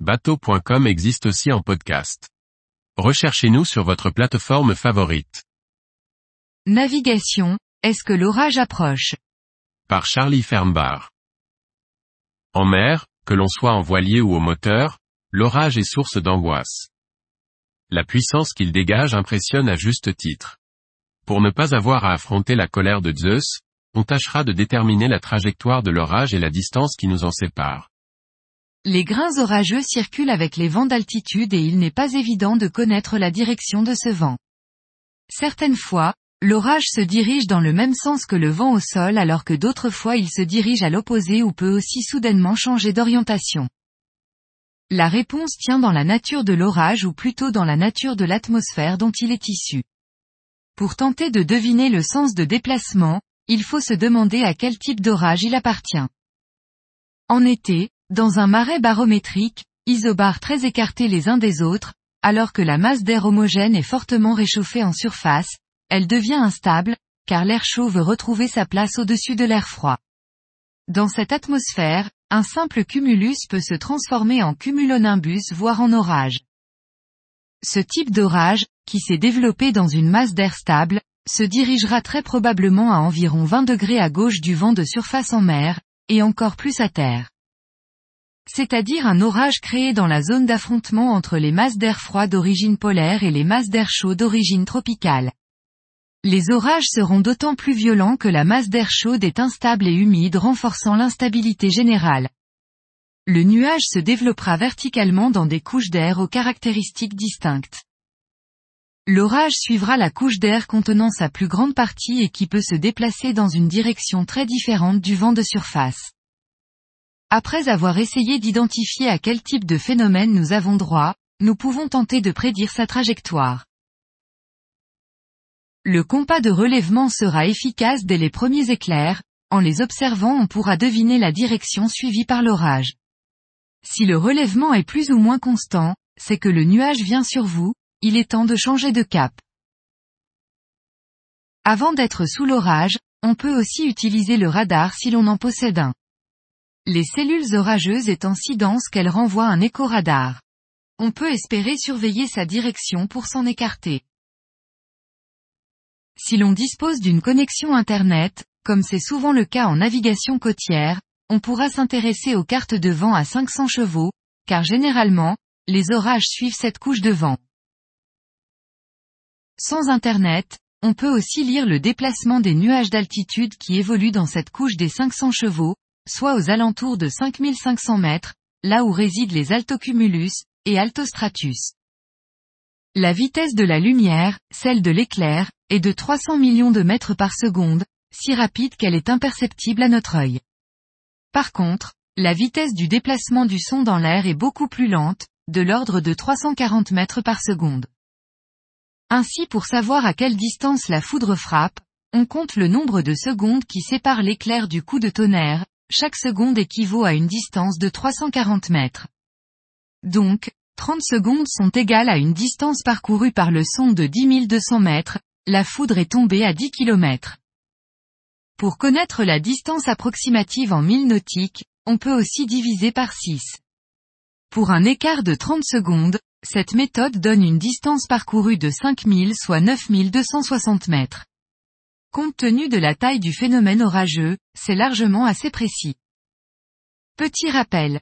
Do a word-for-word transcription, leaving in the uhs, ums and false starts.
Bateau point com existe aussi en podcast. Recherchez-nous sur votre plateforme favorite. Navigation, est-ce que l'orage approche? Par Charlie Fernbar. En mer, que l'on soit en voilier ou au moteur, l'orage est source d'angoisse. La puissance qu'il dégage impressionne à juste titre. Pour ne pas avoir à affronter la colère de Zeus, on tâchera de déterminer la trajectoire de l'orage et la distance qui nous en sépare. Les grains orageux circulent avec les vents d'altitude et il n'est pas évident de connaître la direction de ce vent. Certaines fois, l'orage se dirige dans le même sens que le vent au sol alors que d'autres fois il se dirige à l'opposé ou peut aussi soudainement changer d'orientation. La réponse tient dans la nature de l'orage ou plutôt dans la nature de l'atmosphère dont il est issu. Pour tenter de deviner le sens de déplacement, il faut se demander à quel type d'orage il appartient. En été, dans un marais barométrique, isobars très écartés les uns des autres, alors que la masse d'air homogène est fortement réchauffée en surface, elle devient instable, car l'air chaud veut retrouver sa place au-dessus de l'air froid. Dans cette atmosphère, un simple cumulus peut se transformer en cumulonimbus voire en orage. Ce type d'orage, qui s'est développé dans une masse d'air stable, se dirigera très probablement à environ vingt degrés à gauche du vent de surface en mer, et encore plus à terre. C'est-à-dire un orage créé dans la zone d'affrontement entre les masses d'air froid d'origine polaire et les masses d'air chaud d'origine tropicale. Les orages seront d'autant plus violents que la masse d'air chaude est instable et humide, renforçant l'instabilité générale. Le nuage se développera verticalement dans des couches d'air aux caractéristiques distinctes. L'orage suivra la couche d'air contenant sa plus grande partie et qui peut se déplacer dans une direction très différente du vent de surface. Après avoir essayé d'identifier à quel type de phénomène nous avons droit, nous pouvons tenter de prédire sa trajectoire. Le compas de relèvement sera efficace dès les premiers éclairs, en les observant on pourra deviner la direction suivie par l'orage. Si le relèvement est plus ou moins constant, c'est que le nuage vient sur vous, il est temps de changer de cap. Avant d'être sous l'orage, on peut aussi utiliser le radar si l'on en possède un. Les cellules orageuses étant si denses qu'elles renvoient un éco-radar. On peut espérer surveiller sa direction pour s'en écarter. Si l'on dispose d'une connexion Internet, comme c'est souvent le cas en navigation côtière, on pourra s'intéresser aux cartes de vent à cinq cents chevaux, car généralement, les orages suivent cette couche de vent. Sans Internet, on peut aussi lire le déplacement des nuages d'altitude qui évoluent dans cette couche des cinq cents chevaux, soit aux alentours de cinq mille cinq cents mètres, là où résident les altocumulus et altostratus. La vitesse de la lumière, celle de l'éclair, est de trois cents millions de mètres par seconde, si rapide qu'elle est imperceptible à notre œil. Par contre, la vitesse du déplacement du son dans l'air est beaucoup plus lente, de l'ordre de trois cent quarante mètres par seconde. Ainsi, pour savoir à quelle distance la foudre frappe, on compte le nombre de secondes qui séparent l'éclair du coup de tonnerre. Chaque seconde équivaut à une distance de trois cent quarante mètres. Donc, trente secondes sont égales à une distance parcourue par le son de dix mille deux cents mètres, la foudre est tombée à dix kilomètres. Pour connaître la distance approximative en milles nautiques, on peut aussi diviser par six. Pour un écart de trente secondes, cette méthode donne une distance parcourue de cinq mille soit neuf mille deux cent soixante mètres. Compte tenu de la taille du phénomène orageux, c'est largement assez précis. Petit rappel,